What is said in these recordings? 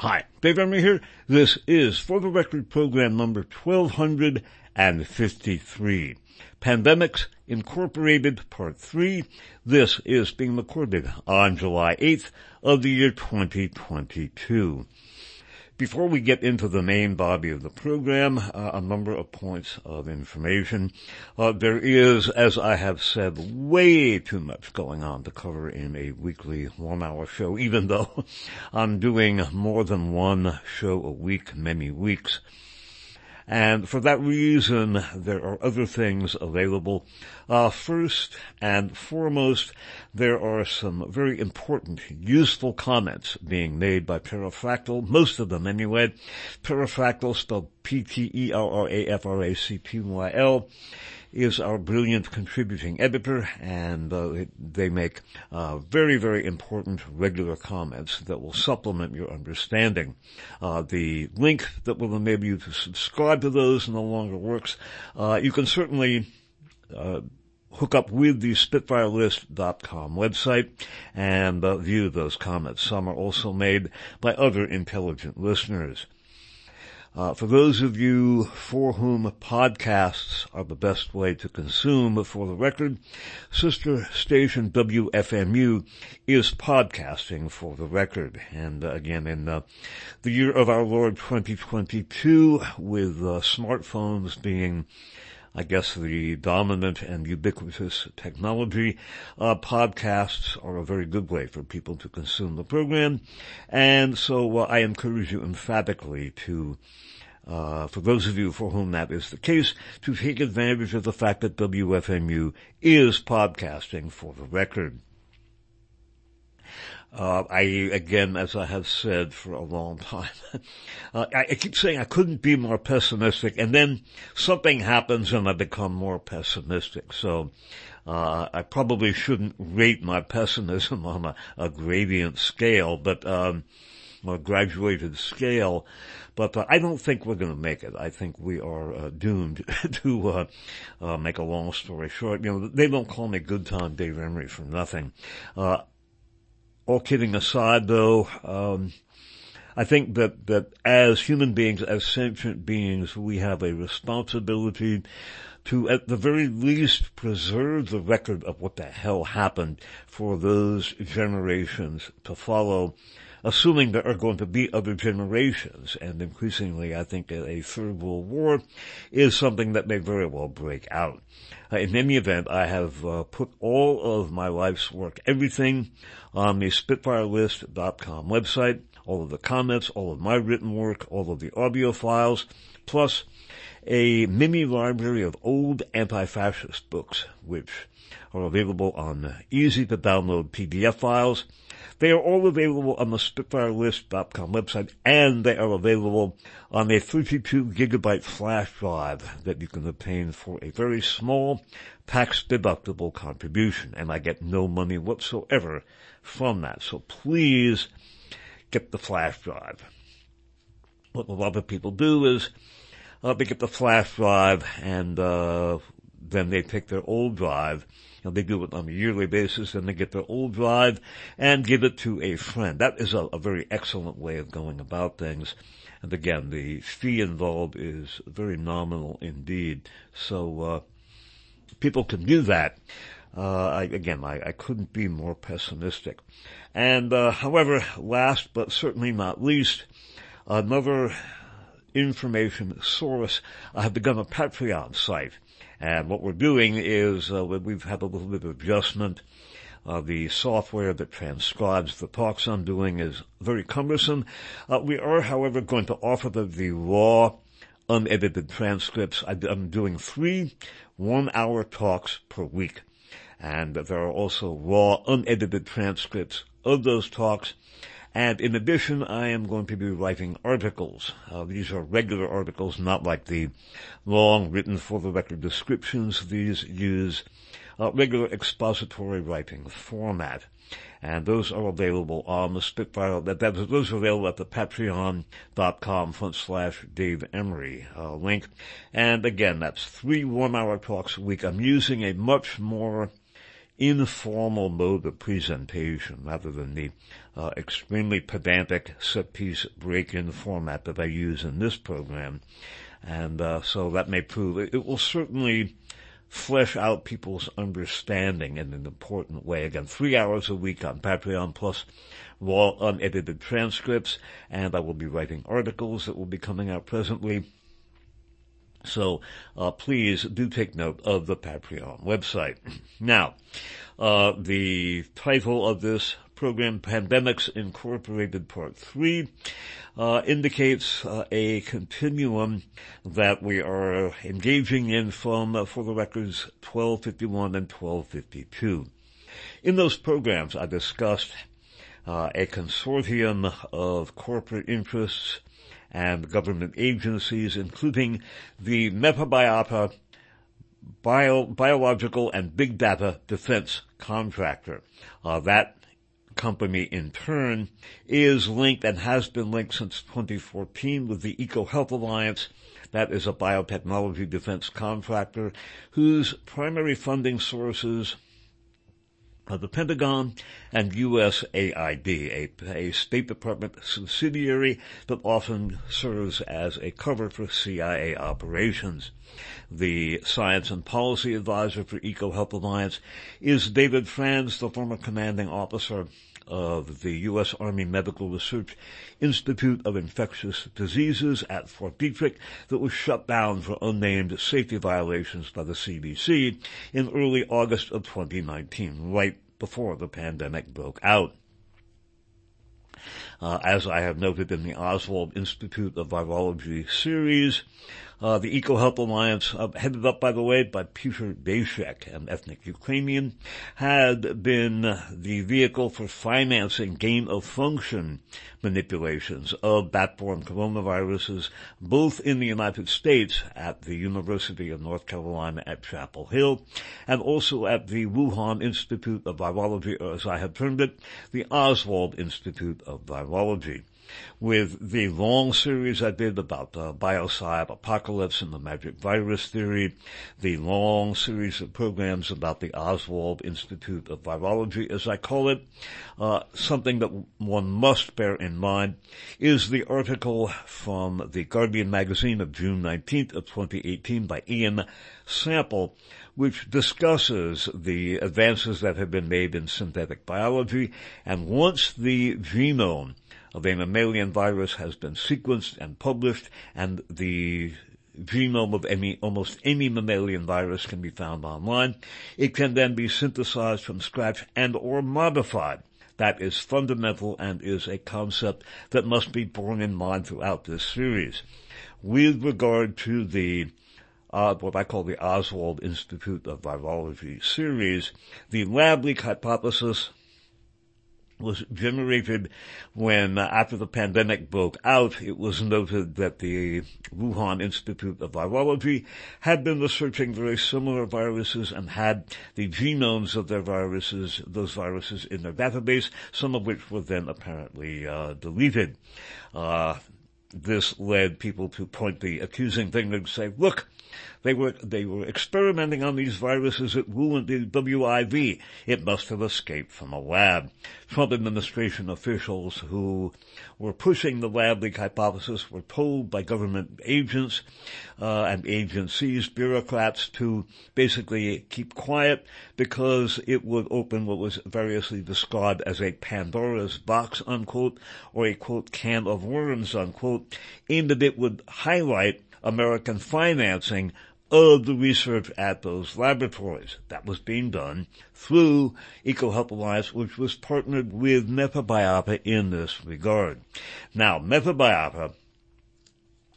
Hi, Dave Emery here. This is, for the record, program number 1253. Pandemics Incorporated, Part 3. This is being recorded on July 8th of the year 2022. Before we get into the main body of the program, a number of points of information. There is, as I have said, way too much going on to cover in a weekly one-hour show, even though I'm doing more than one show a week, many weeks. And for that reason, there are other things available. First and foremost, there are some very important, useful comments being made by Perifractal, most of them anyway. Perifractal, spelled P-T-E-R-R-A-F-R-A-C-T-Y-L, is our brilliant contributing editor, and they make very, very important regular comments that will supplement your understanding. The link that will enable you to subscribe to those no longer works. You can certainly hook up with the SpitfireList.com website and view those comments. Some are also made by other intelligent listeners. For those of you for whom podcasts are the best way to consume, for the record, sister station WFMU is podcasting for the record. And again, in the year of our Lord 2022, with smartphones being, I guess, the dominant and ubiquitous technology, podcasts are a very good way for people to consume the program. And so I encourage you emphatically to, for those of you for whom that is the case, to take advantage of the fact that WFMU is podcasting for the record. I, again, as I have said for a long time, I keep saying I couldn't be more pessimistic, and then something happens and I become more pessimistic. So, I probably shouldn't rate my pessimism on a gradient scale, but, or graduated scale, but I don't think we're going to make it. I think we are doomed to make a long story short. You know, they don't call me Good Time Dave Emery for nothing. All kidding aside, though, I think that as human beings, as sentient beings, we have a responsibility to, at the very least, preserve the record of what the hell happened for those generations to follow, assuming there are going to be other generations. And increasingly, I think a third world war is something that may very well break out. In any event, I have put all of my life's work, everything, on the SpitfireList.com website, all of the comments, all of my written work, all of the audio files, plus a mini library of old anti-fascist books, which are available on easy-to-download PDF files. They are all available on the SpitfireList.com website, and they are available on a 32-gigabyte flash drive that you can obtain for a very small, tax-deductible contribution, and I get no money whatsoever from that. So please get the flash drive. What a lot of people do is they get the flash drive, and then they take their old drive. You know, they do it on a yearly basis, and they get their old drive and give it to a friend. That is a very excellent way of going about things. And again, the fee involved is very nominal indeed. So people can do that. I couldn't be more pessimistic. And however, last but certainly not least, another information source. I have begun a Patreon site. And what we're doing is we've had a little bit of adjustment. The software that transcribes the talks I'm doing is very cumbersome. We are, however, going to offer the raw, unedited transcripts. I'm doing 3 one-hour talks per week. And there are also raw, unedited transcripts of those talks. And in addition, I am going to be writing articles. These are regular articles, not like the long written for the record descriptions. These use regular expository writing format. And those are available on the Spitfire. Those are available at the patreon.com/Dave Emery link. And again, that's 3 one-hour talks a week. I'm using a much more informal mode of presentation rather than the extremely pedantic set-piece break-in format that I use in this program. And so that may prove it will certainly flesh out people's understanding in an important way. Again, 3 hours a week on Patreon, plus raw unedited transcripts, and I will be writing articles that will be coming out presently. So please do take note of the Patreon website. Now, the title of this program, Pandemics Incorporated Part 3, indicates a continuum that we are engaging in from, for the records, 1251 and 1252. In those programs, I discussed a consortium of corporate interests and government agencies, including the Metabiota Biological and Big Data Defense Contractor. That company, in turn, is linked and has been linked since 2014 with the EcoHealth Alliance. That is a biotechnology defense contractor whose primary funding sources are the Pentagon and USAID, a State Department subsidiary that often serves as a cover for CIA operations. The science and policy advisor for EcoHealth Alliance is David Franz, the former commanding officer of the U.S. Army Medical Research Institute of Infectious Diseases at Fort Detrick, that was shut down for unnamed safety violations by the CDC in early August of 2019, right before the pandemic broke out. As I have noted in the Oswald Institute of Virology series, the EcoHealth Alliance, headed up, by the way, by Peter Dashek, an ethnic Ukrainian, had been the vehicle for financing gain-of-function manipulations of bat-borne coronaviruses, both in the United States at the University of North Carolina at Chapel Hill, and also at the Wuhan Institute of Virology, or as I have termed it, the Oswald Institute of Virology. With the long series I did about biocide, apocalypse, and the magic virus theory, the long series of programs about the Oswald Institute of Virology, as I call it, something that one must bear in mind is the article from The Guardian magazine of June 19th of 2018 by Ian Sample, which discusses the advances that have been made in synthetic biology, and once the genome of a mammalian virus has been sequenced and published, and the genome of almost any mammalian virus can be found online, it can then be synthesized from scratch and or modified. That is fundamental and is a concept that must be borne in mind throughout this series. With regard to the what I call the Oswald Institute of Virology series, the lab leak hypothesis was generated when, after the pandemic broke out, it was noted that the Wuhan Institute of Virology had been researching very similar viruses and had the genomes of their viruses, those viruses, in their database, some of which were then apparently deleted. This led people to point the accusing finger and say, look, they were experimenting on these viruses at Wuhan, the WIV. It must have escaped from a lab. Trump administration officials who were pushing the lab leak hypothesis were told by government agents and agencies, bureaucrats, to basically keep quiet because it would open what was variously described as a Pandora's box, unquote, or a, quote, can of worms, unquote, aimed at it would highlight American financing of the research at those laboratories. That was being done through EcoHealth Alliance, which was partnered with Metabiota in this regard. Now, Metabiota,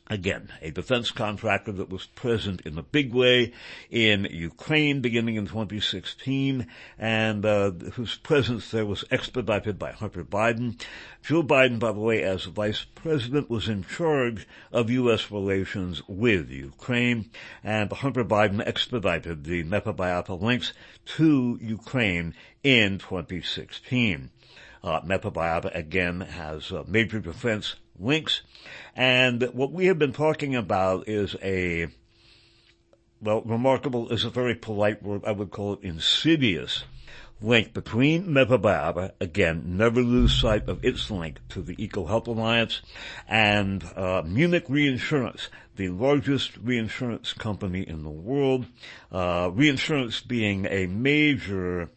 again, a defense contractor that was present in a big way in Ukraine beginning in 2016, and whose presence there was expedited by Hunter Biden. Joe Biden, by the way, as vice president, was in charge of U.S. relations with Ukraine, and Hunter Biden expedited the Metabiota links to Ukraine in 2016. Metabiota, again, has major defense links. And what we have been talking about is a well, remarkable is a very polite word. I would call it insidious link between Metabiota, again, never lose sight of its link to the EcoHealth Alliance, and Munich Reinsurance, the largest reinsurance company in the world, reinsurance being a major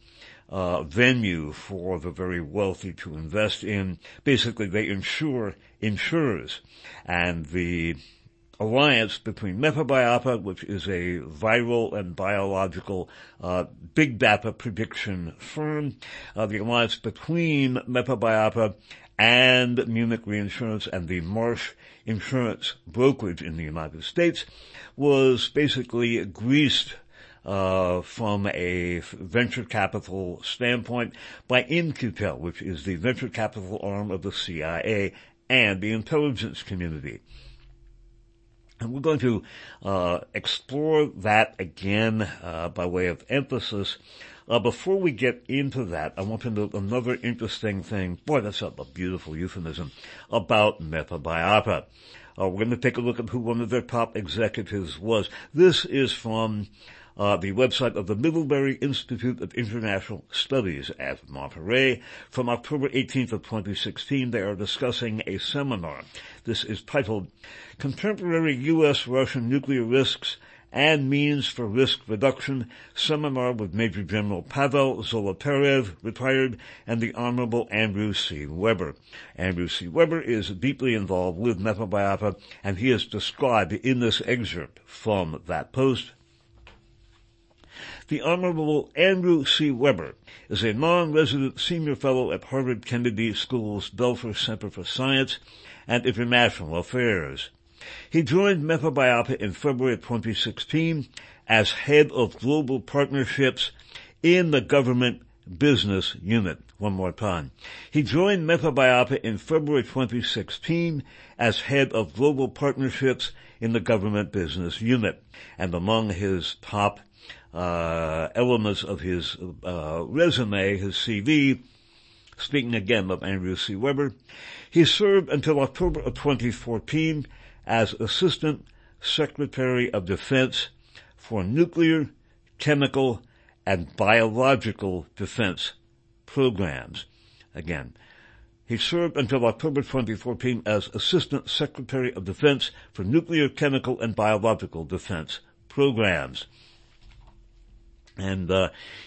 venue for the very wealthy to invest in. Basically, they insure insurers, and the alliance between Metabiota, which is a viral and biological big data prediction firm, the alliance between Metabiota and Munich Reinsurance and the Marsh Insurance Brokerage in the United States was basically greased from a venture capital standpoint by In-Q-Tel, which is the venture capital arm of the CIA and the intelligence community. And we're going to explore that again by way of emphasis. Before we get into that, I want to note another interesting thing. Boy, that's a beautiful euphemism about Metabiota. We're going to take a look at who one of their top executives was. This is from the website of the Middlebury Institute of International Studies at Monterey. From October 18th of 2016, they are discussing a seminar. This is titled, Contemporary U.S.-Russian Nuclear Risks and Means for Risk Reduction, Seminar with Major General Pavel Zolotarev, retired, and the Honorable Andrew C. Weber. Andrew C. Weber is deeply involved with Metabiota, and he is described in this excerpt from that post. The Honorable Andrew C. Weber is a non-resident senior fellow at Harvard Kennedy School's Belfer Center for Science and International Affairs. He joined Metabiota in February 2016 as head of global partnerships in the government business unit. One more time. He joined Metabiota in February 2016 as head of global partnerships in the government business unit. And among his top elements of his resume, his CV, speaking again of Andrew C. Weber, he served until October of 2014 as Assistant Secretary of Defense for Nuclear, Chemical, and Biological Defense Programs. Again, he served until October 2014 as Assistant Secretary of Defense for Nuclear, Chemical, and Biological Defense Programs. And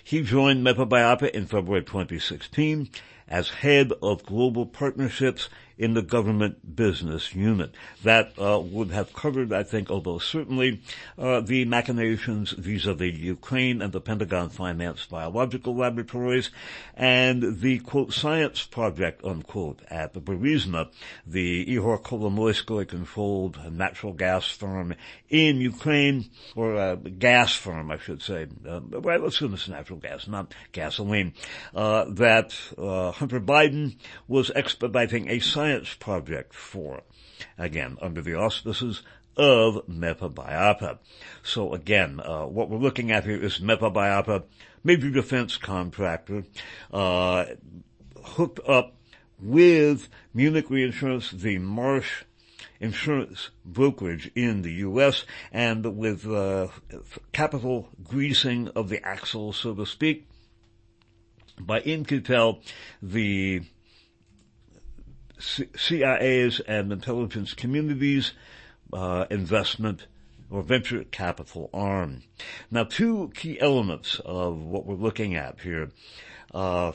he joined Metabiota in February 2016 as head of global partnerships in the government business unit. That would have covered, I think, although certainly, the machinations vis-a-vis Ukraine and the Pentagon-financed biological laboratories and the, quote, science project, unquote, at the Burisma, the Ihor Kolomoyskoy-controlled natural gas firm in Ukraine, or gas firm, I should say. Well, let's assume it's natural gas, not gasoline, that Hunter Biden was expediting a science project for, again, under the auspices of Metabiota. So again, what we're looking at here is Metabiota, major defense contractor, hooked up with Munich Reinsurance, the Marsh Insurance Brokerage in the U.S., and with capital greasing of the axle, so to speak, by In-Q-Tel, the CIA's and intelligence communities investment or venture capital arm. Now, two key elements of what we're looking at here in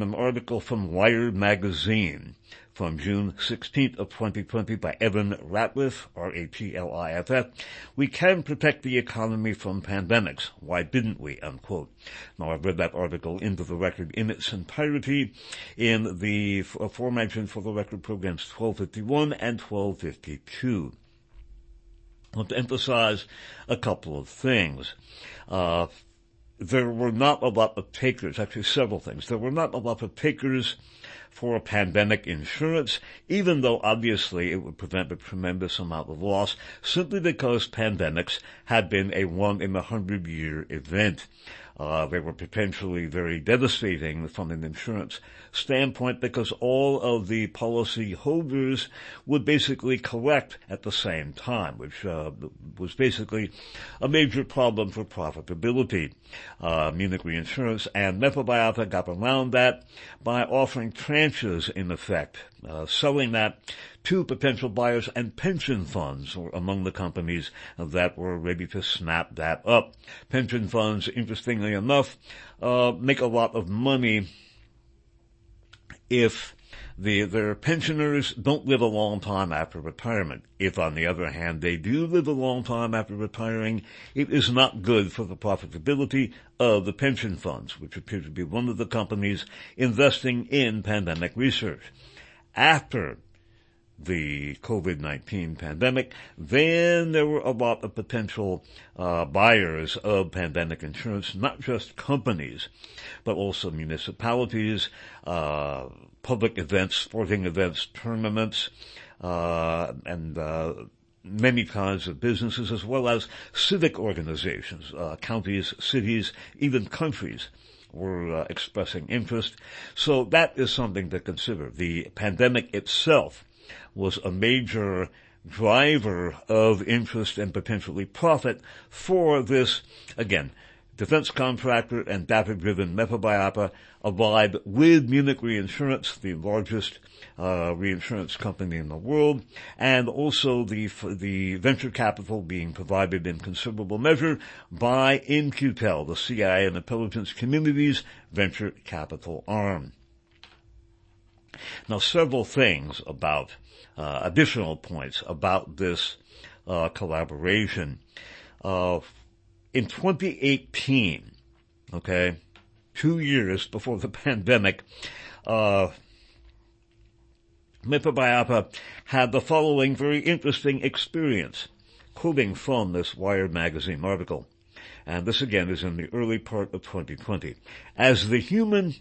an article from Wired magazine from June 16th of 2020 by Evan Ratliff, R-A-T-L-I-F-F, we can protect the economy from pandemics. Why didn't we? Unquote. Now, I've read that article into the record in its entirety in the aforementioned For the Record programs 1251 and 1252. I want to emphasize a couple of things. There were not a lot of takers, actually several things. There were not a lot of takers for pandemic insurance, even though obviously it would prevent a tremendous amount of loss, simply because pandemics had been a 1-in-100-year event. They were potentially very devastating from an insurance standpoint because all of the policy holders would basically collect at the same time, which was basically a major problem for profitability. Munich Reinsurance and Metabiota got around that by offering tranches, in effect, selling that to potential buyers, and pension funds were among the companies that were ready to snap that up. Pension funds, interestingly enough, make a lot of money if their pensioners don't live a long time after retirement. If, on the other hand, they do live a long time after retiring, it is not good for the profitability of the pension funds, which appear to be one of the companies investing in pandemic research. After the COVID-19 pandemic, then there were a lot of potential buyers of pandemic insurance, not just companies, but also municipalities, public events, sporting events, tournaments, and many kinds of businesses, as well as civic organizations, counties, cities, even countries were expressing interest. So that is something to consider. The pandemic itself was a major driver of interest and potentially profit for this, again, defense contractor and data-driven Metabiota allied with Munich Reinsurance, the largest reinsurance company in the world, and also the venture capital being provided in considerable measure by In-Q-Tel, the CIA and intelligence community's venture capital arm. Now, several things about additional points about this collaboration. In 2018, 2 years before the pandemic, Metabiota had the following very interesting experience, quoting from this Wired magazine article. And this, again, is in the early part of 2020. As the human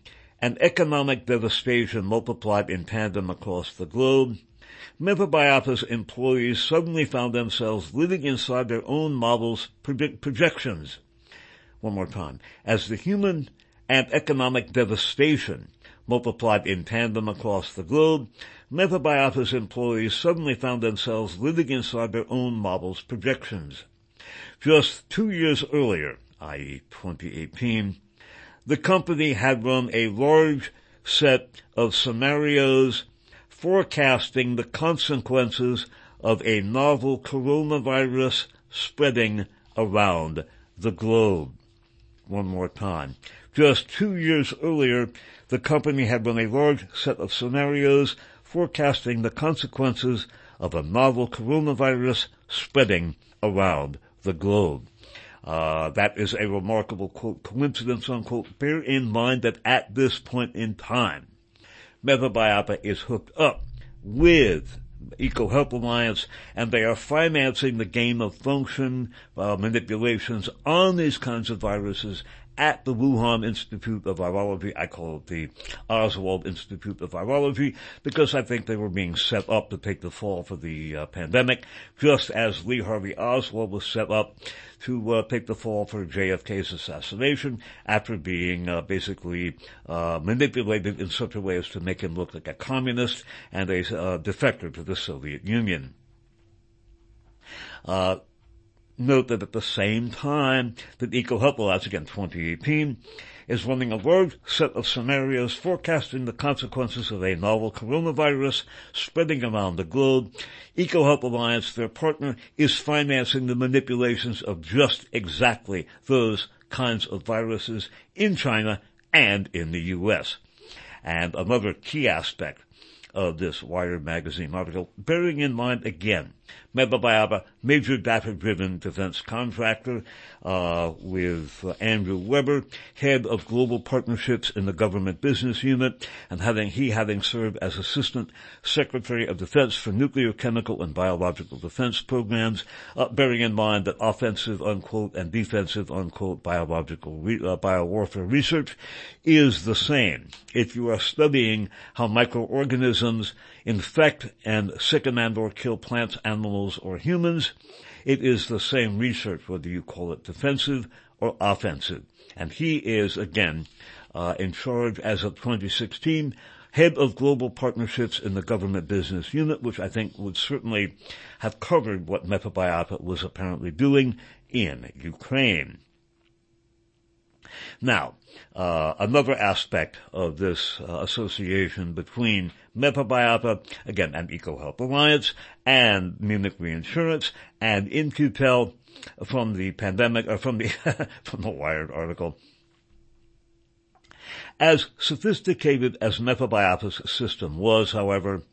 and economic devastation multiplied in tandem across the globe, Metabiota's employees suddenly found themselves living inside their own models' projections. One more time. As the human and economic devastation multiplied in tandem across the globe, Metabiota's employees suddenly found themselves living inside their own models' projections. Just 2 years earlier, i.e. 2018, the company had run a large set of scenarios forecasting the consequences of a novel coronavirus spreading around the globe. One more time. Just 2 years earlier, the company had run a large set of scenarios forecasting the consequences of a novel coronavirus spreading around the globe. That is a remarkable, quote, coincidence, unquote. Bear in mind that at this point in time, Metabiota is hooked up with EcoHealth Alliance, and they are financing the gain of function manipulations on these kinds of viruses at the Wuhan Institute of Virology. I call it the Oswald Institute of Virology because I think they were being set up to take the fall for the pandemic, just as Lee Harvey Oswald was set up to take the fall for JFK's assassination after being basically manipulated in such a way as to make him look like a communist and a defector to the Soviet Union. Note that at the same time that EcoHealth Alliance, again 2018, is running a large set of scenarios forecasting the consequences of a novel coronavirus spreading around the globe, EcoHealth Alliance, their partner, is financing the manipulations of just exactly those kinds of viruses in China and in the U.S. And another key aspect of this Wired magazine article, bearing in mind, again, Metabiota, major data-driven defense contractor, with Andrew Weber, head of global partnerships in the government business unit, and having served as assistant secretary of defense for nuclear, chemical, and biological defense programs, bearing in mind that offensive, unquote, and defensive, unquote, biowarfare research is the same. If you are studying how microorganisms infect and sicken and or kill plants, animals, or humans, it is the same research, whether you call it defensive or offensive. And he is, again, in charge as of 2016, head of global partnerships in the government business unit, which I think would certainly have covered what Metabiota was apparently doing in Ukraine. Now, another aspect of this association between Metabiota, again, and EcoHealth Alliance, and Munich Reinsurance, and In-Q-Tel from the pandemic, or from the Wired article. As sophisticated as Metabiota's system was, however,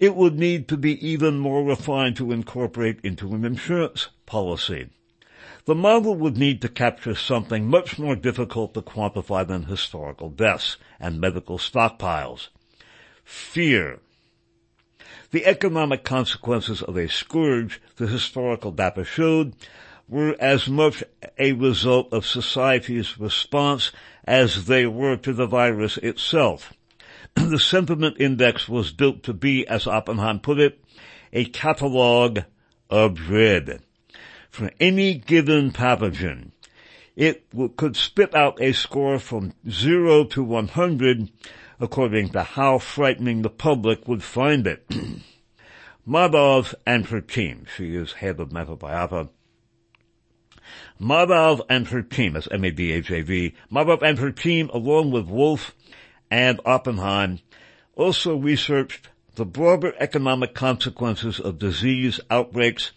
it would need to be even more refined to incorporate into an insurance policy. The model would need to capture something much more difficult to quantify than historical deaths and medical stockpiles. Fear. The economic consequences of a scourge the historical data showed were as much a result of society's response as they were to the virus itself. The sentiment index was built to be, as Oppenheim put it, a catalogue of dread. For any given pathogen, it could spit out a score from 0 to 100 according to how frightening the public would find it. Madhav and her team, she is head of Metabiota. Madhav and her team, that's M-A-D-H-A-V, Madhav and her team, along with Wolfe and Oppenheim, also researched the broader economic consequences of disease outbreaks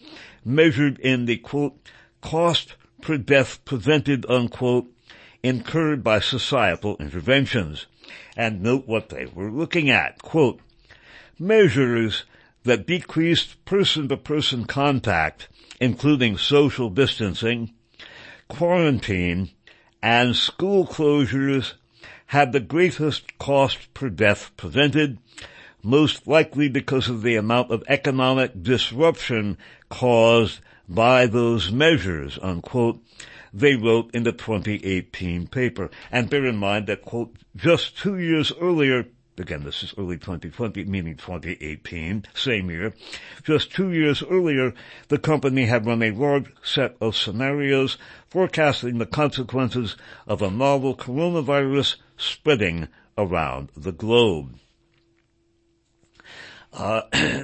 measured in the, quote, cost per death prevented, unquote, incurred by societal interventions. And note what they were looking at, quote, measures that decreased person-to-person contact, including social distancing, quarantine, and school closures, had the greatest cost per death prevented, most likely because of the amount of economic disruption caused by those measures, unquote, they wrote in the 2018 paper. And bear in mind that, quote, just 2 years earlier, again, this is early 2020, meaning 2018, same year, just 2 years earlier, the company had run a large set of scenarios forecasting the consequences of a novel coronavirus spreading around the globe.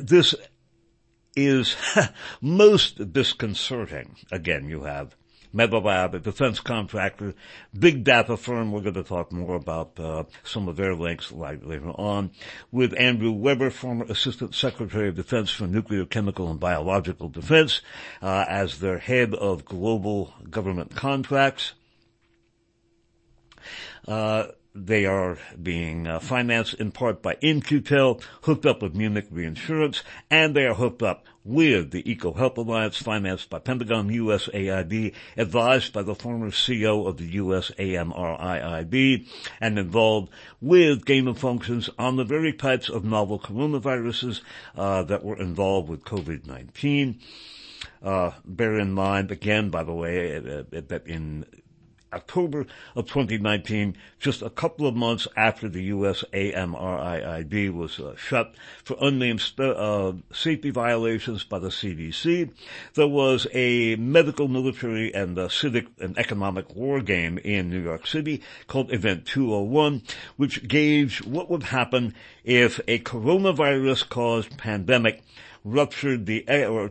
This is most disconcerting. Again, you have Metabiota, defense contractor, big data firm. We're going to talk more about some of their links later on. With Andrew Weber, former Assistant Secretary of Defense for Nuclear, Chemical, and Biological Defense, as their head of global government contracts. They are being financed in part by In-Q-Tel, hooked up with Munich Reinsurance, and they are hooked up with the EcoHealth Alliance, financed by Pentagon, USAID, advised by the former CEO of the USAMRIID, and involved with gain of functions on the very types of novel coronaviruses that were involved with COVID-19. Bear in mind, again, by the way, that in October of 2019, just a couple of months after the USAMRIID was shut for unnamed safety violations by the CDC, there was a medical, military, and civic and economic war game in New York City called Event 201, which gauged what would happen if a coronavirus-caused pandemic ruptured the, or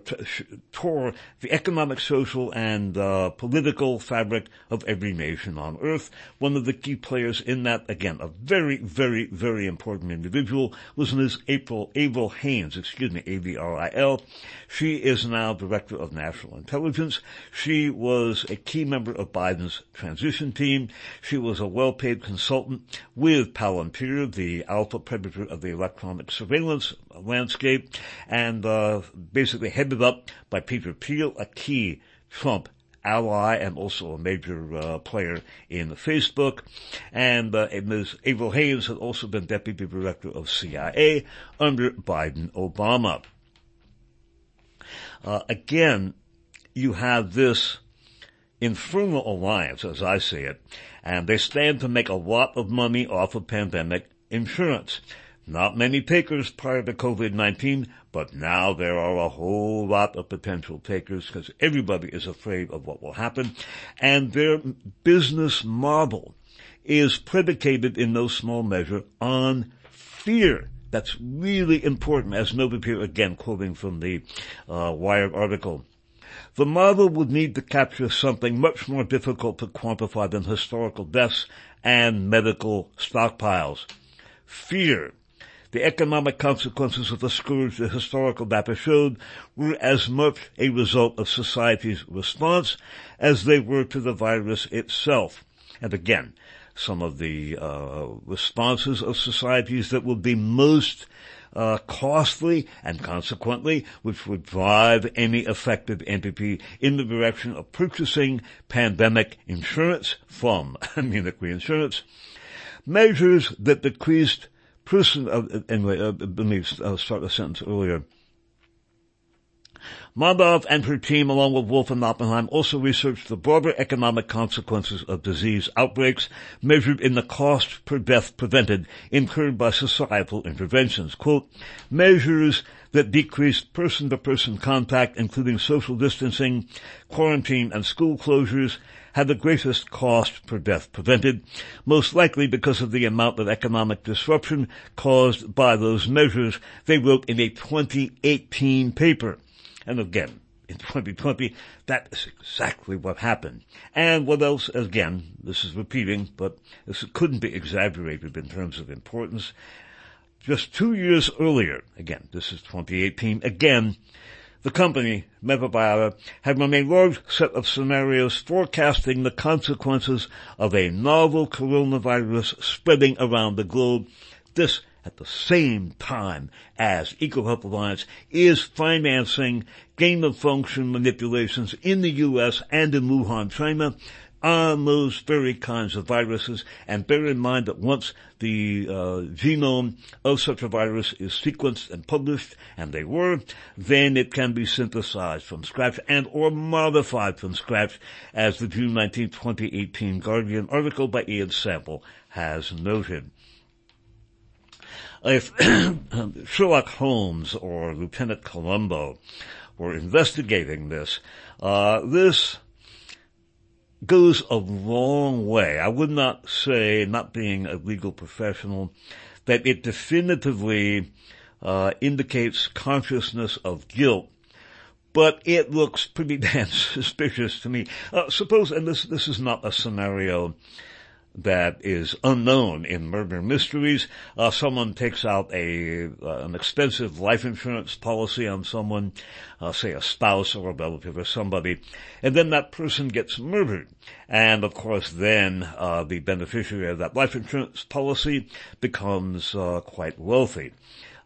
tore the economic, social, and political fabric of every nation on earth. One of the key players in that, again, a very, very, very important individual, was Ms. Avril Haines, A-V-R-I-L. She is now Director of National Intelligence. She was a key member of Biden's transition team. She was a well-paid consultant with Palantir, the alpha predator of the electronic surveillance landscape, and basically headed up by Peter Thiel, a key Trump ally and also a major player in Facebook. And Ms. Avril Haines had also been deputy director of CIA under Biden-Obama. Again, you have this infernal alliance, as I see it, and they stand to make a lot of money off of pandemic insurance. Not many takers prior to COVID-19, but now there are a whole lot of potential takers because everybody is afraid of what will happen. And their business model is predicated in no small measure on fear. That's really important, as noted here again, quoting from the Wired article. The model would need to capture something much more difficult to quantify than historical deaths and medical stockpiles. Fear. The economic consequences of the scourge the historical data showed were as much a result of society's response as they were to the virus itself. And again, some of the responses of societies that would be most costly and consequently which would drive any affected entity in the direction of purchasing pandemic insurance from Munich Reinsurance. Measures that decreased Madoff and her team, along with Wolf and Oppenheim, also researched the broader economic consequences of disease outbreaks measured in the cost per death prevented incurred by societal interventions. Quote, measures that decreased person-to-person contact, including social distancing, quarantine, and school closures, had the greatest cost per death prevented, most likely because of the amount of economic disruption caused by those measures, they wrote in a 2018 paper. And again, in 2020, that is exactly what happened. And what else? Again, this is repeating, but this couldn't be exaggerated in terms of importance. Just 2 years earlier, again, this is 2018, again, the company, Metabiota, had run a large set of scenarios forecasting the consequences of a novel coronavirus spreading around the globe. This, at the same time as EcoHealth Alliance, is financing gain-of-function manipulations in the U.S. and in Wuhan, China, on those very kinds of viruses. And bear in mind that once the genome of such a virus is sequenced and published, and they were, then it can be synthesized from scratch and or modified from scratch, as the June 19, 2018 Guardian article by Ian Sample has noted. If Sherlock Holmes or Lieutenant Columbo were investigating this, this goes a long way. I would not say, not being a legal professional, that it definitively indicates consciousness of guilt, but it looks pretty damn suspicious to me. Suppose, and this is not a scenario that is unknown in murder mysteries, someone takes out an expensive life insurance policy on someone, say a spouse or a relative or somebody, and then that person gets murdered. And of course then, the beneficiary of that life insurance policy becomes, quite wealthy.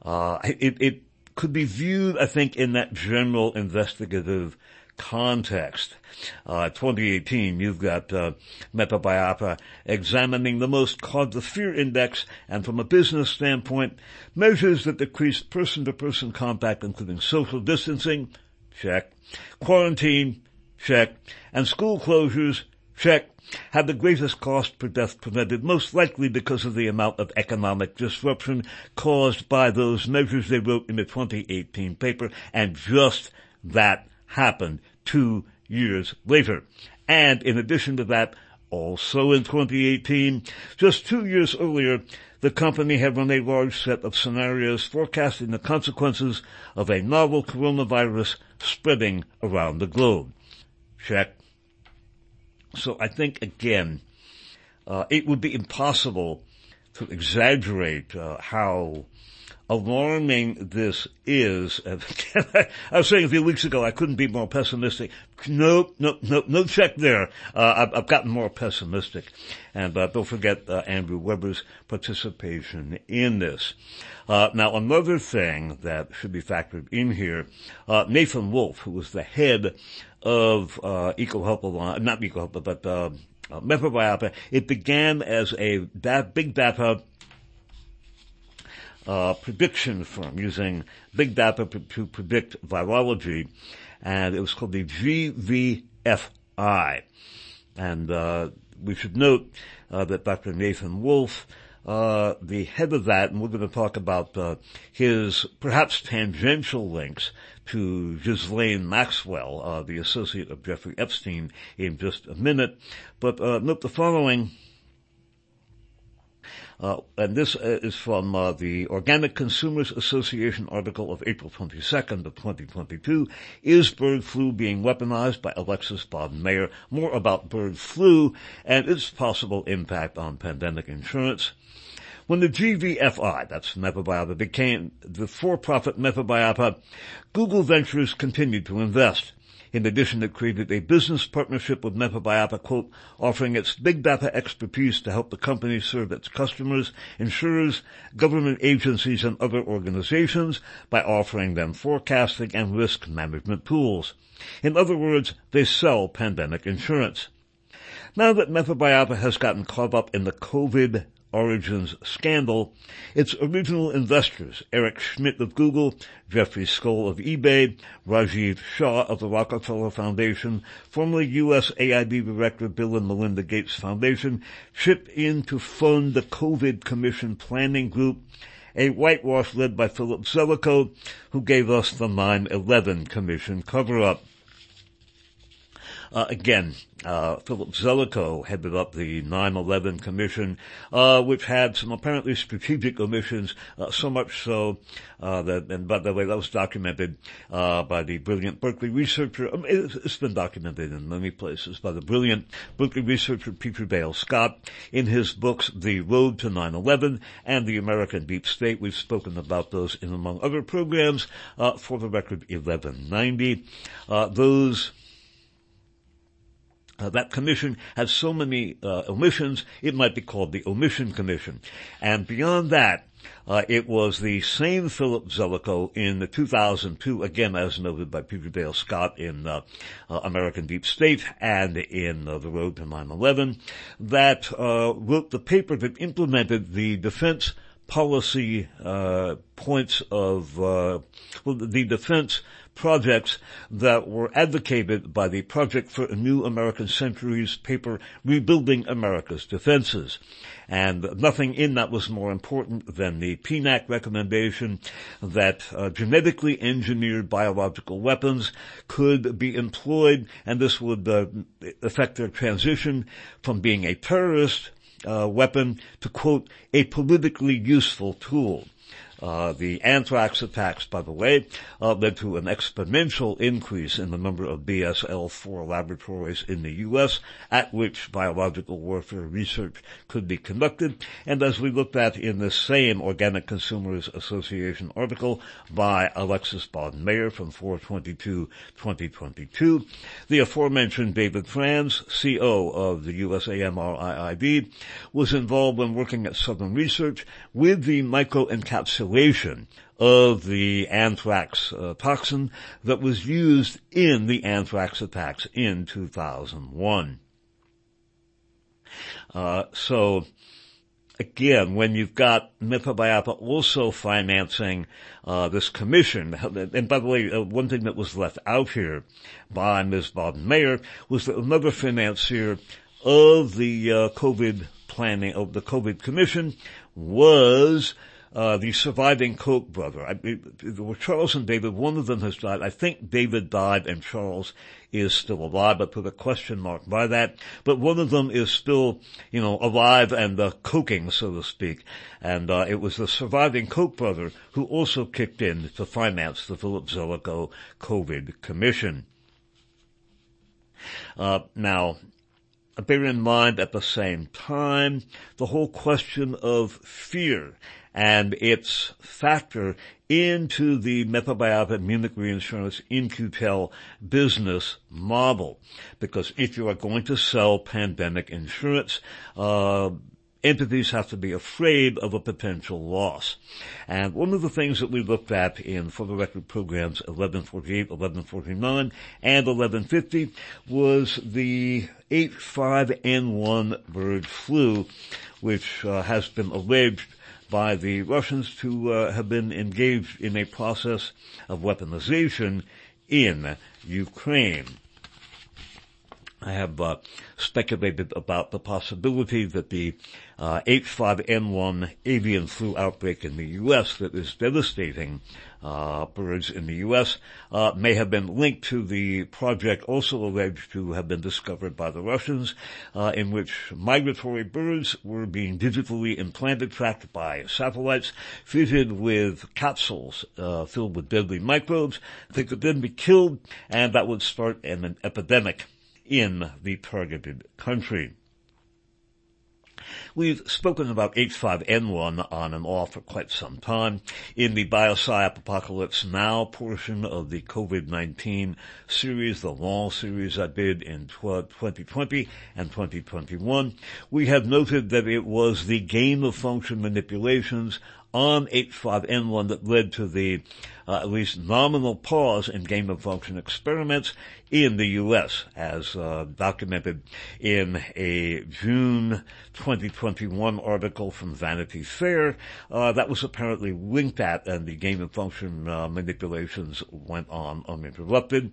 It could be viewed, I think, in that general investigative context. 2018, you've got Metabiota examining the most caused the fear index, and from a business standpoint, measures that decrease person-to-person contact, including social distancing, check, quarantine, check, and school closures, check, had the greatest cost per death prevented, most likely because of the amount of economic disruption caused by those measures, they wrote in the 2018 paper, and just that happened 2 years later. And in addition to that, also in 2018, just 2 years earlier, the company had run a large set of scenarios forecasting the consequences of a novel coronavirus spreading around the globe. Check. So I think, again, it would be impossible to exaggerate how alarming this is. I was saying a few weeks ago I couldn't be more pessimistic. No check there. I've gotten more pessimistic. And don't forget Andrew Weber's participation in this. Now another thing that should be factored in here, Nathan Wolfe, who was the head of EcoHealth Alliance, not EcoHealth, but Metabiota, it began as a big data prediction firm using big data to predict virology, and it was called the GVFI. And we should note that Dr. Nathan Wolfe, the head of that, and we're going to talk about his perhaps tangential links to Ghislaine Maxwell, the associate of Jeffrey Epstein, in just a minute. But note the following. And this is from the Organic Consumers Association article of April 22nd of 2022, Is Bird Flu Being Weaponized? By Alexis Baden-Mayer. More about bird flu and its possible impact on pandemic insurance. When the GVFI, that's Metabiota, became the for-profit Metabiota, Google Ventures continued to invest. In addition, it created a business partnership with Metabiota, quote, offering its big data expertise to help the company serve its customers, insurers, government agencies, and other organizations by offering them forecasting and risk management tools. In other words, they sell pandemic insurance. Now that Metabiota has gotten caught up in the COVID origins scandal, its original investors, Eric Schmidt of Google, Jeffrey Skoll of eBay, Rajiv Shah of the Rockefeller Foundation, former USAID Director Bill and Melinda Gates Foundation, chipped in to fund the COVID Commission Planning Group, a whitewash led by Philip Zelikow, who gave us the 9/11 Commission cover-up. Philip Zelikow headed up the 9/11 Commission, which had some apparently strategic omissions, so much so that, and by the way, that was documented by the brilliant Berkeley researcher. It's been documented in many places by the brilliant Berkeley researcher Peter Dale Scott in his books The Road to 9/11 and The American Deep State. We've spoken about those in, among other programs, for the record 1190. That commission has so many omissions, it might be called the Omission Commission. And beyond that, it was the same Philip Zelikow in 2002, again as noted by Peter Dale Scott in American Deep State and in The Road to 9/11, that wrote the paper that implemented the defense policy points of the defense projects that were advocated by the Project for a New American Century's paper, Rebuilding America's Defenses. And nothing in that was more important than the PNAC recommendation that genetically engineered biological weapons could be employed, and this would affect their transition from being a terrorist weapon to, quote, a politically useful tool. The anthrax attacks, by the way, led to an exponential increase in the number of BSL-4 laboratories in the U.S. at which biological warfare research could be conducted. And as we looked at in the same Organic Consumers Association article by Alexis Baden-Mayer from 4/22/2022, the aforementioned David Franz, CO of the USAMRIID, was involved when working at Southern Research with the microencapsulation of the anthrax toxin that was used in the anthrax attacks in 2001. So, again, when you've got Metabiota also financing this commission, and by the way, one thing that was left out here by Ms. Baden-Mayer was that another financier of the COVID planning, of the COVID commission, was the surviving Koch brother. There were Charles and David. One of them has died. I think David died and Charles is still alive. I put a question mark by that. But one of them is still, alive and coking, so to speak. And it was the surviving Koch brother who also kicked in to finance the Philip Zelikow COVID Commission. Now, bear in mind at the same time the whole question of fear and its factor into the Metabiota Munich Reinsurance In-Q-Tel business model. Because if you are going to sell pandemic insurance, entities have to be afraid of a potential loss. And one of the things that we looked at in For the Record programs 1148, 1149, and 1150 was the H5N1 bird flu, which has been alleged by the Russians to have been engaged in a process of weaponization in Ukraine. I have speculated about the possibility that the H5N1 avian flu outbreak in the U.S. that is devastating birds in the U.S. May have been linked to the project also alleged to have been discovered by the Russians, in which migratory birds were being digitally implanted, tracked by satellites, fitted with capsules filled with deadly microbes. They could then be killed, and that would start an epidemic in the targeted country. We've spoken about H5N1 on and off for quite some time. In the Bioscience Apocalypse Now portion of the COVID-19 series, the long series I did in 2020 and 2021, we have noted that it was the gain-of-function manipulations on H5N1 that led to the at least nominal pause in gain-of-function experiments in the U.S., as documented in a June 2021 article from Vanity Fair that was apparently linked at, and the gain-of-function manipulations went on uninterrupted.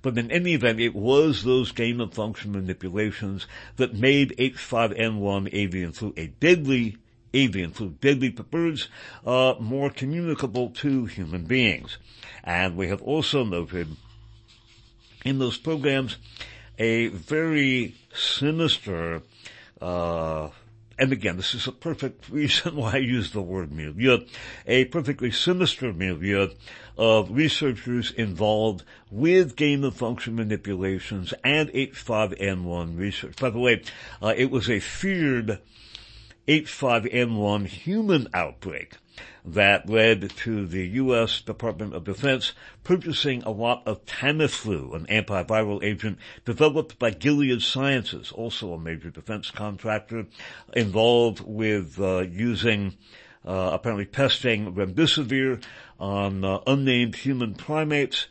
But in any event, it was those gain-of-function manipulations that made H5N1 avian flu a deadly avian flu, deadly to birds, more communicable to human beings. And we have also noted in those programs a very sinister, and again, this is a perfect reason why I use the word milieu, a perfectly sinister milieu of researchers involved with gain-of-function manipulations and H5N1 research. By the way, it was a feared H5N1 human outbreak that led to the U.S. Department of Defense purchasing a lot of Tamiflu, an antiviral agent developed by Gilead Sciences, also a major defense contractor involved with using, apparently testing remdesivir on unnamed human primates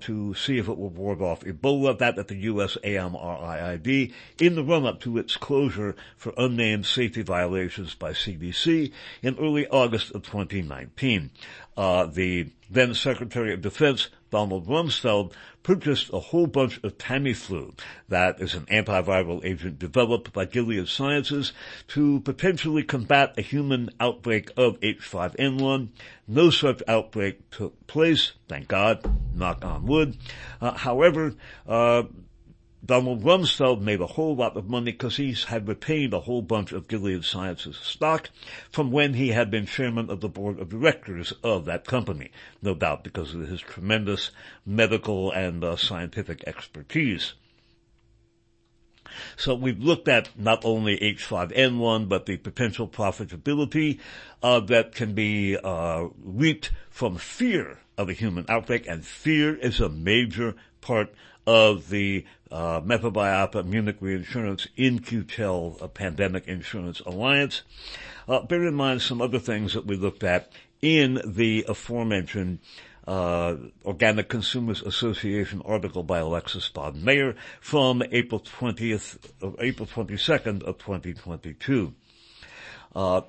to see if it will ward off Ebola, that at the U.S. USAMRIID, in the run-up to its closure for unnamed safety violations by CDC in early August of 2019. The then Secretary of Defense, Donald Rumsfeld, purchased a whole bunch of Tamiflu, that is an antiviral agent developed by Gilead Sciences, to potentially combat a human outbreak of H5N1. No such outbreak took place, thank God, knock on wood. However, Donald Rumsfeld made a whole lot of money because he had retained a whole bunch of Gilead Sciences stock from when he had been chairman of the board of directors of that company, no doubt because of his tremendous medical and scientific expertise. So we've looked at not only H5N1, but the potential profitability that can be reaped from fear of a human outbreak, and fear is a major part of the Metabiota, Munich Reinsurance, In-Q-Tel Pandemic Insurance Alliance. Bear in mind some other things that we looked at in the aforementioned Organic Consumers Association article by Alexis Baden-Mayer from April 22nd of 2022.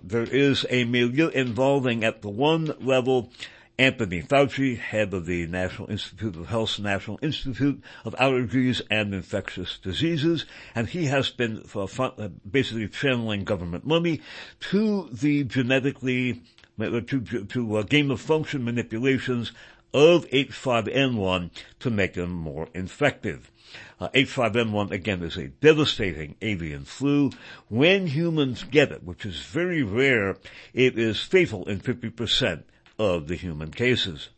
There is a milieu involving, at the one level, Anthony Fauci, head of the National Institute of Health's National Institute of Allergies and Infectious Diseases, and he has been basically channeling government money to the game-of-function manipulations of H5N1 to make them more infective. H5N1, again, is a devastating avian flu. When humans get it, which is very rare, it is fatal in 50% of the human cases.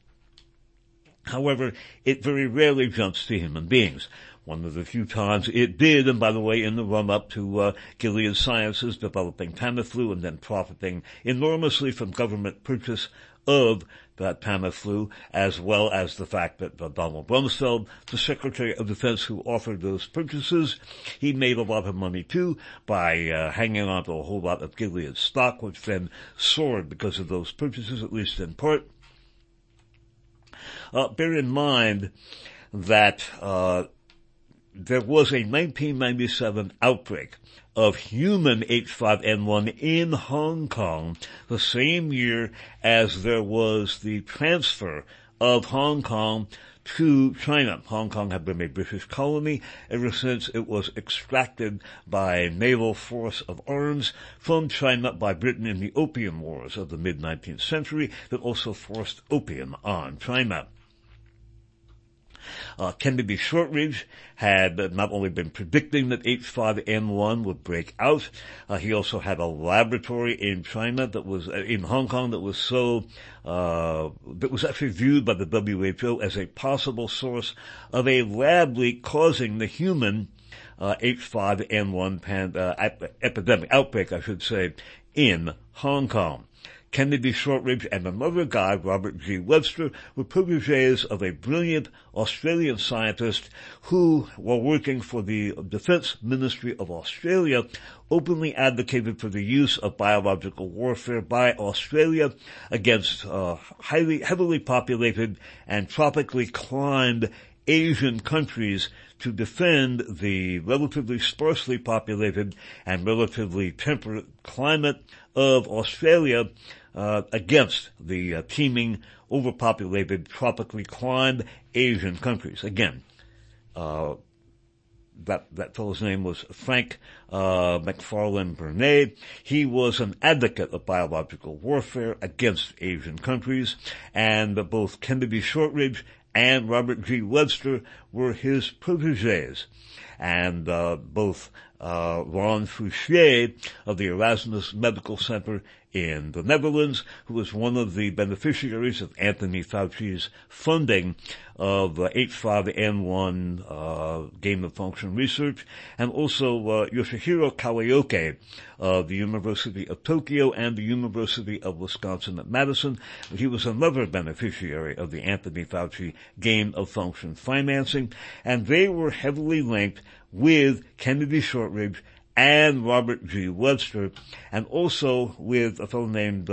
However, it very rarely jumps to human beings. One of the few times it did, and by the way, in the run-up to Gilead Sciences developing Tamiflu and then profiting enormously from government purchase of that Tamiflu, as well as the fact that Donald Rumsfeld, the Secretary of Defense who offered those purchases, he made a lot of money too by hanging on to a whole lot of Gilead stock, which then soared because of those purchases, at least in part. Bear in mind that there was a 1997 outbreak of human H5N1 in Hong Kong the same year as there was the transfer of Hong Kong to China. Hong Kong had been a British colony ever since it was extracted by naval force of arms from China by Britain in the Opium Wars of the mid-19th century that also forced opium on China. Kennedy Shortridge had not only been predicting that H5N1 would break out, he also had a laboratory in China that was, in Hong Kong, that was so, that was actually viewed by the WHO as a possible source of a lab leak causing the human, H5N1 outbreak, in Hong Kong. Kennedy Shortridge and another guy, Robert G. Webster, were protégés of a brilliant Australian scientist who, while working for the Defence Ministry of Australia, openly advocated for the use of biological warfare by Australia against heavily populated and tropically climbed Asian countries to defend the relatively sparsely populated and relatively temperate climate of Australia against the teeming, overpopulated, tropically climbed Asian countries. Again, that fellow's name was Frank Macfarlane Burnet. He was an advocate of biological warfare against Asian countries, and both Kennedy Shortridge and Robert G. Webster were his protégés, and both Ron Fouchier of the Erasmus Medical Center in the Netherlands, who was one of the beneficiaries of Anthony Fauci's funding of H5N1 gain-of-function research, and also Yoshihiro Kawaoka of the University of Tokyo and the University of Wisconsin at Madison. He was another beneficiary of the Anthony Fauci gain-of-function financing, and they were heavily linked with Kennedy Shortridge and Robert G. Webster, and also with a fellow named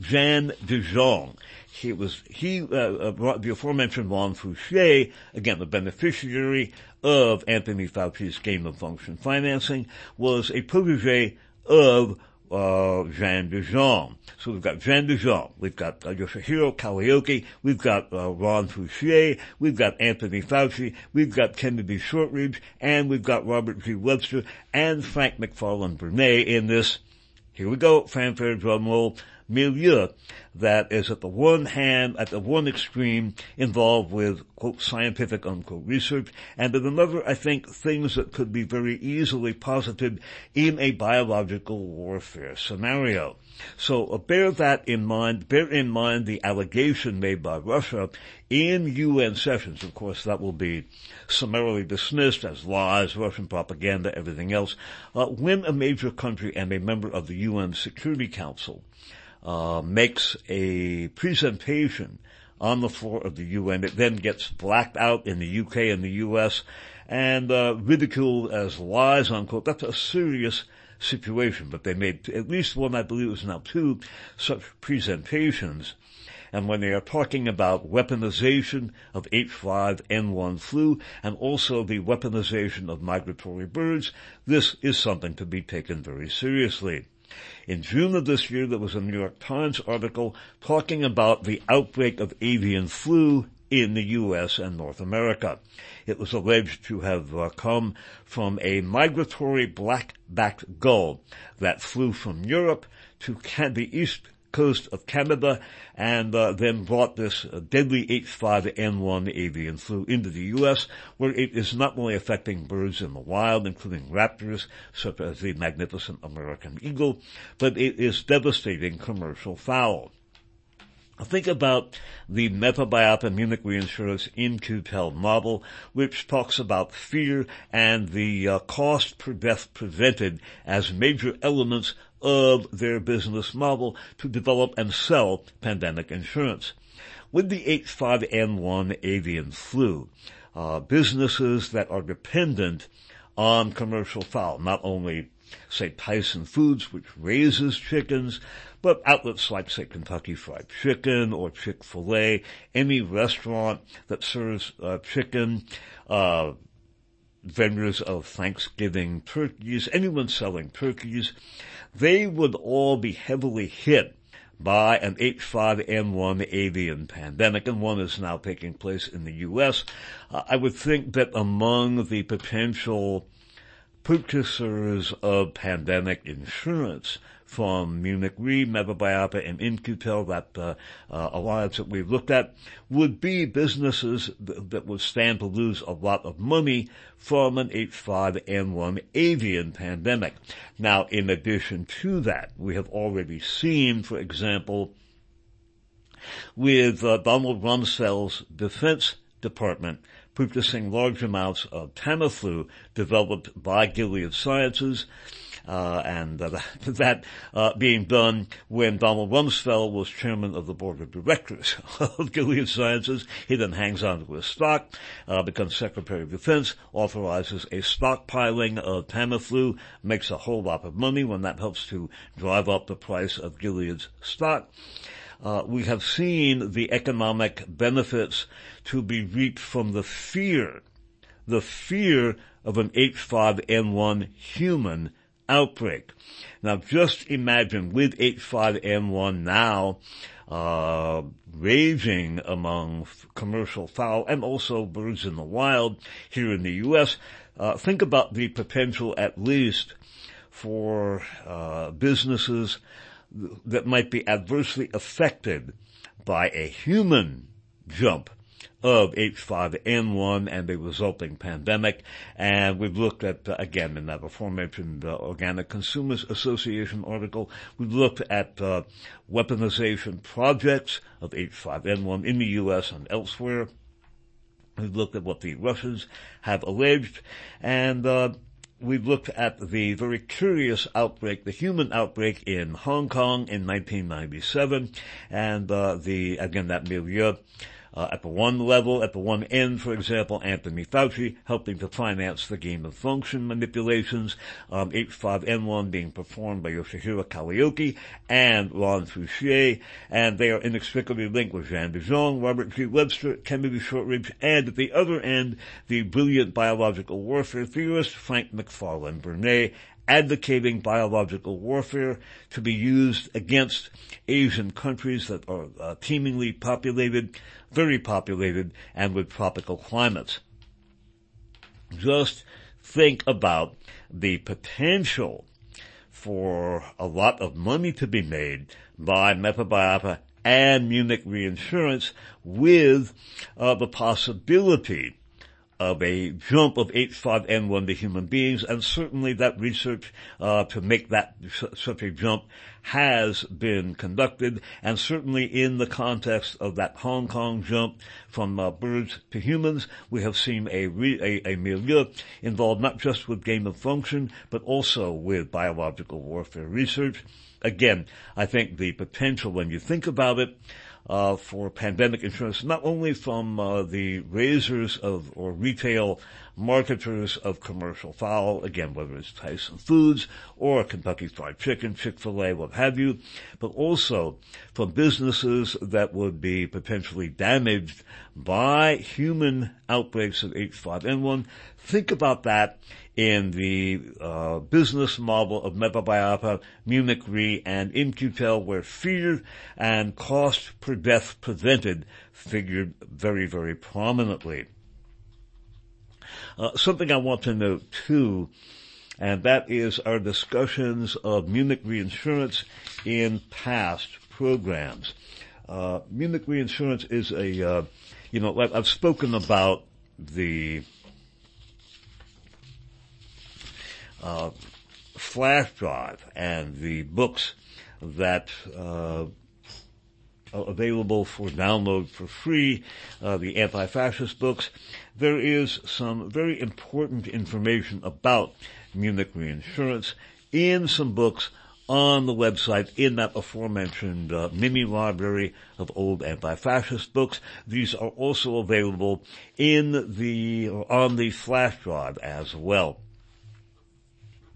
Jean De Jong. The aforementioned Ron Fouchier, again the beneficiary of Anthony Fauci's gain-of-function financing, was a protégé of Jean De Jong. So we've got Jean De Jong, we've got Yoshihiro Kawaoka, we've got Ron Fouchier, we've got Anthony Fauci, we've got Kennedy Shortridge, and we've got Robert G. Webster and Frank Macfarlane Burnet in this, here we go, fanfare, drum roll, milieu that is at the one hand, at the one extreme, involved with, quote, scientific, unquote, research, and at another, I think, things that could be very easily posited in a biological warfare scenario. So bear that in mind, bear in mind the allegation made by Russia in UN sessions. Of course, that will be summarily dismissed as lies, Russian propaganda, everything else. When a major country and a member of the UN Security Council makes a presentation on the floor of the UN, it then gets blacked out in the UK and the US and ridiculed as lies, unquote. That's a serious situation, but they made at least one, I believe it was now two, such presentations. And when they are talking about weaponization of H5N1 flu and also the weaponization of migratory birds, this is something to be taken very seriously. In June of this year, there was a New York Times article talking about the outbreak of avian flu in the U.S. and North America. It was alleged to have come from a migratory black-backed gull that flew from Europe to the east coast of Canada and then brought this deadly H5N1 avian flu into the U.S., where it is not only affecting birds in the wild, including raptors such as the magnificent American eagle, but it is devastating commercial fowl. Think about the Metabiota Munich Reinsurance In-Q-Tel model, which talks about fear and the cost per death prevented as major elements of their business model to develop and sell pandemic insurance. With the H5N1 avian flu, businesses that are dependent on commercial fowl, not only say Tyson Foods, which raises chickens, but outlets like, say, Kentucky Fried Chicken or Chick-fil-A, any restaurant that serves chicken, vendors of Thanksgiving turkeys, anyone selling turkeys, they would all be heavily hit by an H5N1 avian pandemic, and one is now taking place in the U.S. I would think that among the potential purchasers of pandemic insurance from Munich Re, Metabiota, and In-Q-Tel, that alliance that we've looked at, would be businesses that would stand to lose a lot of money from an H5N1 avian pandemic. Now, in addition to that, we have already seen, for example, with Donald Rumsfeld's Defense Department purchasing large amounts of Tamiflu developed by Gilead Sciences, and that being done when Donald Rumsfeld was chairman of the board of directors of Gilead Sciences. He then hangs on to his stock, becomes Secretary of Defense, authorizes a stockpiling of Tamiflu, makes a whole lot of money when that helps to drive up the price of Gilead's stock. We have seen the economic benefits to be reaped from the fear of an H5N1 human outbreak. Now, just imagine with H5N1 now raging among commercial fowl and also birds in the wild here in the U.S., think about the potential at least for businesses that might be adversely affected by a human jump of H5N1 and the resulting pandemic. And we've looked at, again, in that aforementioned Organic Consumers Association article, we've looked at weaponization projects of H5N1 in the U.S. and elsewhere. We've looked at what the Russians have alleged, and we've looked at the very curious outbreak, the human outbreak in Hong Kong in 1997, and that milieu. At the one end, for example, Anthony Fauci helping to finance the gain of function manipulations, H5N1 being performed by Yoshihiro Kawaoka and Ron Fouchier, and they are inextricably linked with Jean De Jong, Robert G. Webster, Kennedy Shortridge, and at the other end, the brilliant biological warfare theorist Frank Macfarlane Burnet, advocating biological warfare to be used against Asian countries that are teemingly populated, very populated, and with tropical climates. Just think about the potential for a lot of money to be made by Metabiota and Munich Reinsurance with the possibility of a jump of H5N1 to human beings, and certainly that research to make that such a jump has been conducted, and certainly in the context of that Hong Kong jump from birds to humans, we have seen a milieu involved not just with gain of function, but also with biological warfare research. Again, I think the potential, when you think about it, for pandemic insurance, not only from the raisers of or retail marketers of commercial fowl, again, whether it's Tyson Foods or Kentucky Fried Chicken, Chick-fil-A, what have you, but also from businesses that would be potentially damaged by human outbreaks of H5N1. Think about that in the business model of Metabiota, Munich Re, and In-Q-Tel, where fear and cost per death prevented figured very, very prominently. Something I want to note, too, and that is our discussions of Munich Reinsurance in past programs. Munich Reinsurance is a, I've spoken about the flash drive and the books that are available for download for free, the anti-fascist books. There is some very important information about Munich Reinsurance in some books on the website in that aforementioned mini library of old anti-fascist books. These are also available on the flash drive as well.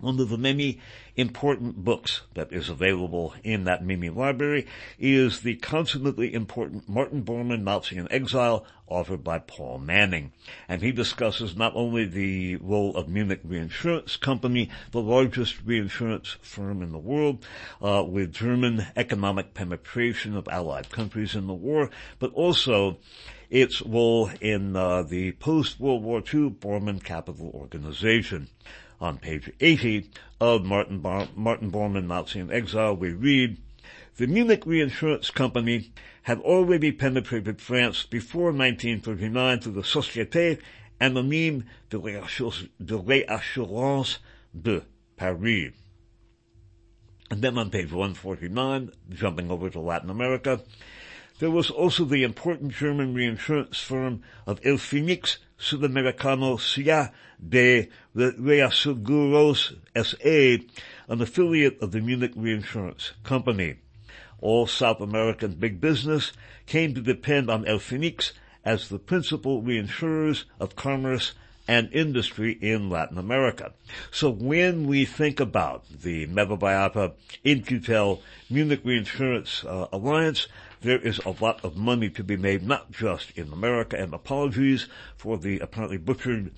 One of the many important books that is available in that Mimi library is the consummately important Martin Bormann, Nazi in Exile, authored by Paul Manning. And he discusses not only the role of Munich Reinsurance Company, the largest reinsurance firm in the world, with German economic penetration of allied countries in the war, but also its role in the post-World War II Bormann Capital Organization. On page 80 of Martin Bormann, Nazi in Exile, we read, "The Munich Reinsurance Company had already penetrated France before 1939 through the Société Anonyme de l'Assurance de Paris." And then on page 149, jumping over to Latin America, there was also the important German reinsurance firm of El Phoenix Sudamericano SIA de Reaseguros S.A., an affiliate of the Munich Reinsurance Company. All South American big business came to depend on El Phoenix as the principal reinsurers of commerce and industry in Latin America. So when we think about the Metabiota, In-Q-Tel, Munich Reinsurance Alliance, there is a lot of money to be made, not just in America, and apologies for the apparently butchered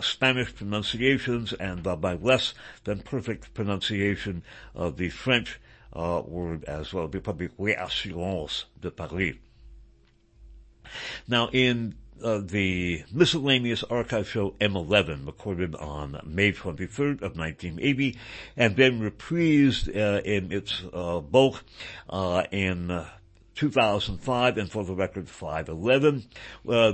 Spanish pronunciations and by less than perfect pronunciation of the French word as well, the Public Assurance de Paris. Now, in the miscellaneous archive show M11, recorded on May 23rd of 1980, and then reprised in its bulk in 2005, and for the record, 511.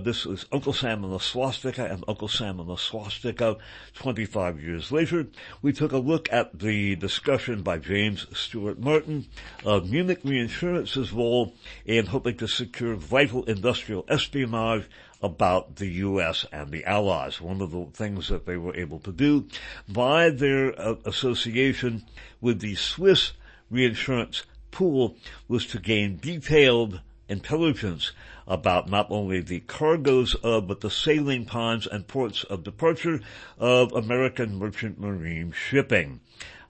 This is Uncle Sam and the Swastika and Uncle Sam and the Swastika 25 years later. We took a look at the discussion by James Stewart Martin of Munich Reinsurance's role in hoping to secure vital industrial espionage about the U.S. and the Allies, one of the things that they were able to do by their association with the Swiss Reinsurance Pool was to gain detailed intelligence about not only the cargoes of, but the sailing ponds and ports of departure of American merchant marine shipping.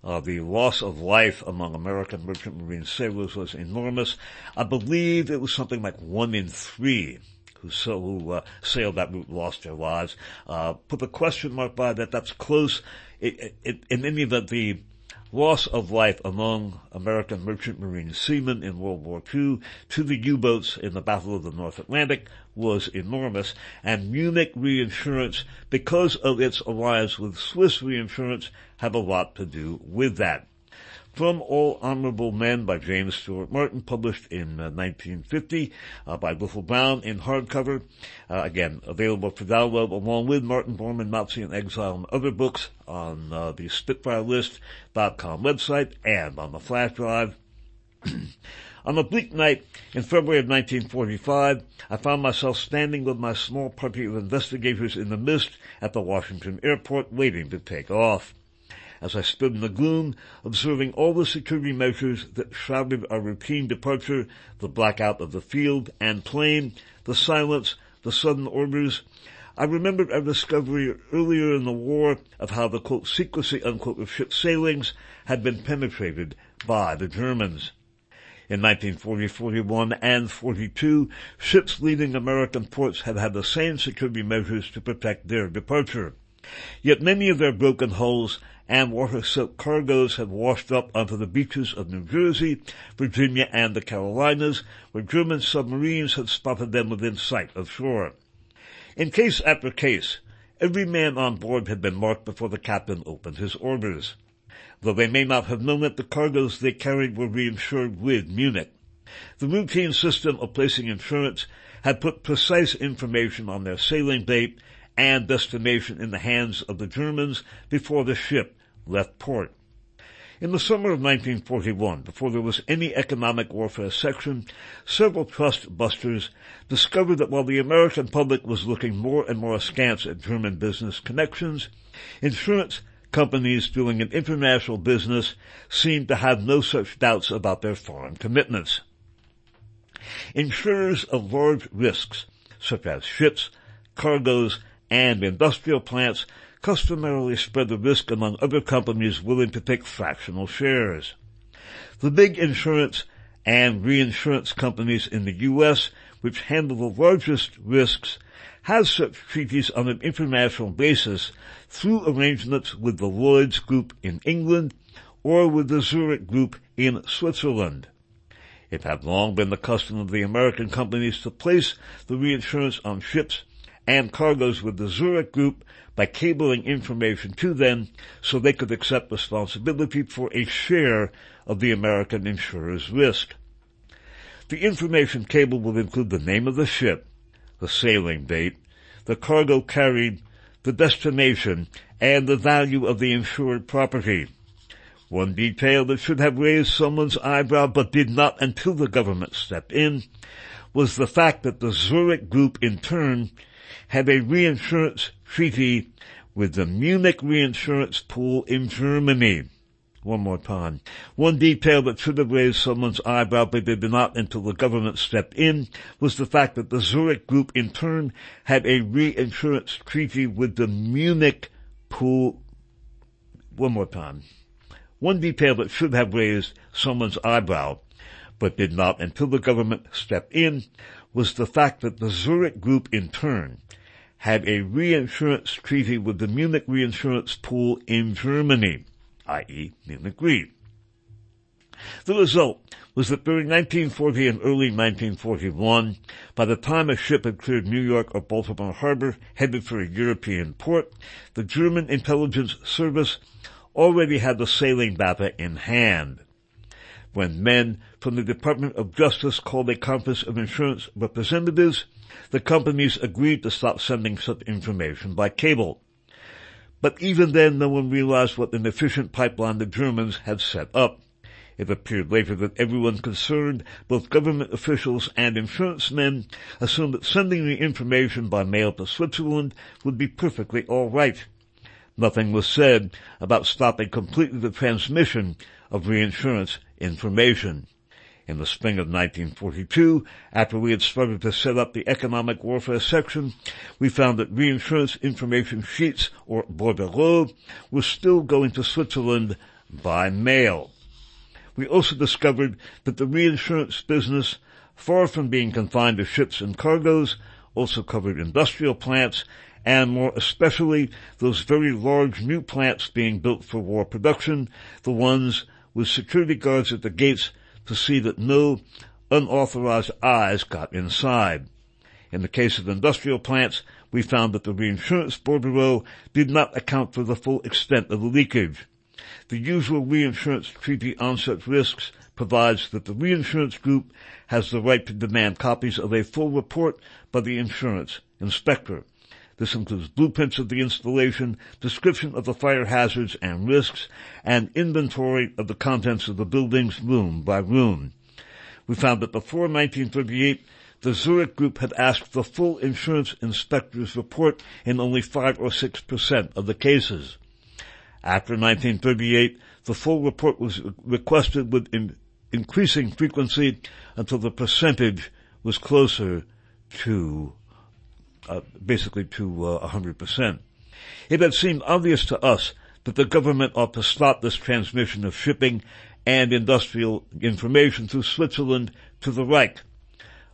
The loss of life among American merchant marine sailors was enormous. I believe it was something like 1 in 3 who sailed that route lost their lives. Put the question mark by that. That's close. In any event, the loss of life among American merchant marine seamen in World War II to the U-boats in the Battle of the North Atlantic was enormous, and Munich Reinsurance, because of its alliance with Swiss Reinsurance, had a lot to do with that. From All Honorable Men by James Stewart Martin, published in 1950 by Whiffle Brown in hardcover. Again, available for download along with Martin Bormann, Nazi in Exile, and other books on the SpitfireList.com website and on the flash drive. On a bleak night in February of 1945, I found myself standing with my small party of investigators in the mist at the Washington airport waiting to take off. As I stood in the gloom, observing all the security measures that shrouded our routine departure, the blackout of the field and plane, the silence, the sudden orders, I remembered our discovery earlier in the war of how the, quote, secrecy, unquote, of ship sailings had been penetrated by the Germans. In 1940, 41, and 42, ships leaving American ports had had the same security measures to protect their departure. Yet many of their broken hulls and water-soaked cargoes had washed up onto the beaches of New Jersey, Virginia, and the Carolinas, where German submarines had spotted them within sight of shore. In case after case, every man on board had been marked before the captain opened his orders. Though they may not have known it, the cargoes they carried were reinsured with Munich. The routine system of placing insurance had put precise information on their sailing date and destination in the hands of the Germans before the ship left port. In the summer of 1941, before there was any economic warfare section, several trust busters discovered that while the American public was looking more and more askance at German business connections, insurance companies doing an international business seemed to have no such doubts about their foreign commitments. Insurers of large risks, such as ships, cargoes, and industrial plants customarily spread the risk among other companies willing to take fractional shares. The big insurance and reinsurance companies in the U.S., which handle the largest risks, have such treaties on an international basis through arrangements with the Lloyd's Group in England or with the Zurich Group in Switzerland. It had long been the custom of the American companies to place the reinsurance on ships and cargoes with the Zurich Group by cabling information to them so they could accept responsibility for a share of the American insurer's risk. The information cable will include the name of the ship, the sailing date, the cargo carried, the destination, and the value of the insured property. One detail that should have raised someone's eyebrow but did not until the government stepped in was the fact that the Zurich Group in turn had a reinsurance treaty with the Munich Reinsurance Pool in Germany. One more time. One detail that should have raised someone's eyebrow but did not until the government stepped in was the fact that the Zurich Group in turn had a reinsurance treaty with the Munich pool. One more time. One detail that should have raised someone's eyebrow but did not until the government stepped in was the fact that the Zurich Group in turn had a reinsurance treaty with the Munich Reinsurance Pool in Germany, i.e. Munich Re. The result was that during 1940 and early 1941, by the time a ship had cleared New York or Baltimore Harbor, headed for a European port, the German intelligence service already had the sailing data in hand. When men from the Department of Justice called a conference of insurance representatives, the companies agreed to stop sending such information by cable. But even then, no one realized what an efficient pipeline the Germans had set up. It appeared later that everyone concerned, both government officials and insurance men, assumed that sending the information by mail to Switzerland would be perfectly all right. Nothing was said about stopping completely the transmission of reinsurance information. In the spring of 1942, after we had started to set up the economic warfare section, we found that reinsurance information sheets, or bordereaux, were still going to Switzerland by mail. We also discovered that the reinsurance business, far from being confined to ships and cargoes, also covered industrial plants, and more especially those very large new plants being built for war production, the ones with security guards at the gates to see that no unauthorized eyes got inside. In the case of industrial plants, we found that the reinsurance bordereau did not account for the full extent of the leakage. The usual reinsurance treaty on such risks provides that the reinsurance group has the right to demand copies of a full report by the insurance inspector. This includes blueprints of the installation, description of the fire hazards and risks, and inventory of the contents of the buildings room by room. We found that before 1938, the Zurich Group had asked the full insurance inspector's report in only 5 or 6% of the cases. After 1938, the full report was requested with increasing frequency until the percentage was closer to basically to 100%. It had seemed obvious to us that the government ought to stop this transmission of shipping and industrial information through Switzerland to the Reich.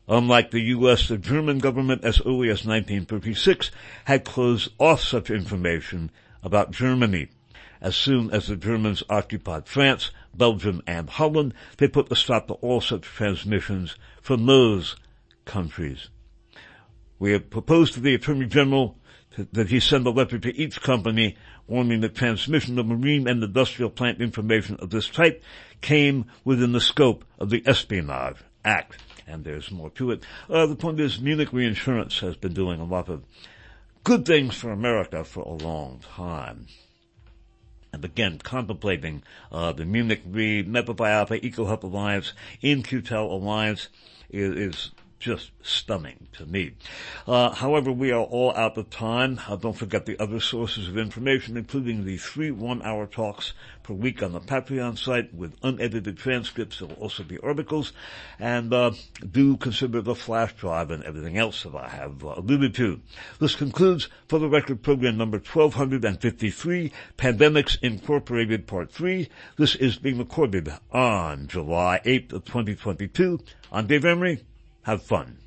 Unlike the U.S., the German government, as early as 1936, had closed off such information about Germany. As soon as the Germans occupied France, Belgium, and Holland, they put a stop to all such transmissions from those countries. We have proposed to the Attorney General that he send a letter to each company warning that transmission of marine and industrial plant information of this type came within the scope of the Espionage Act. And there's more to it. The point is, Munich Reinsurance has been doing a lot of good things for America for a long time. And again, contemplating the Munich Re, Metabiota, EcoHealth Alliance, In-Q-Tel Alliance is just stunning to me. However, we are all out of time. Don't forget the other sources of information, including the 3 one-hour talks per week on the Patreon site with unedited transcripts. There will also be articles. And do consider the flash drive and everything else that I have alluded to. This concludes For the Record program number 1253, Pandemics Incorporated Part 3. This is being recorded on July 8th of 2022. I'm Dave Emery. Have fun.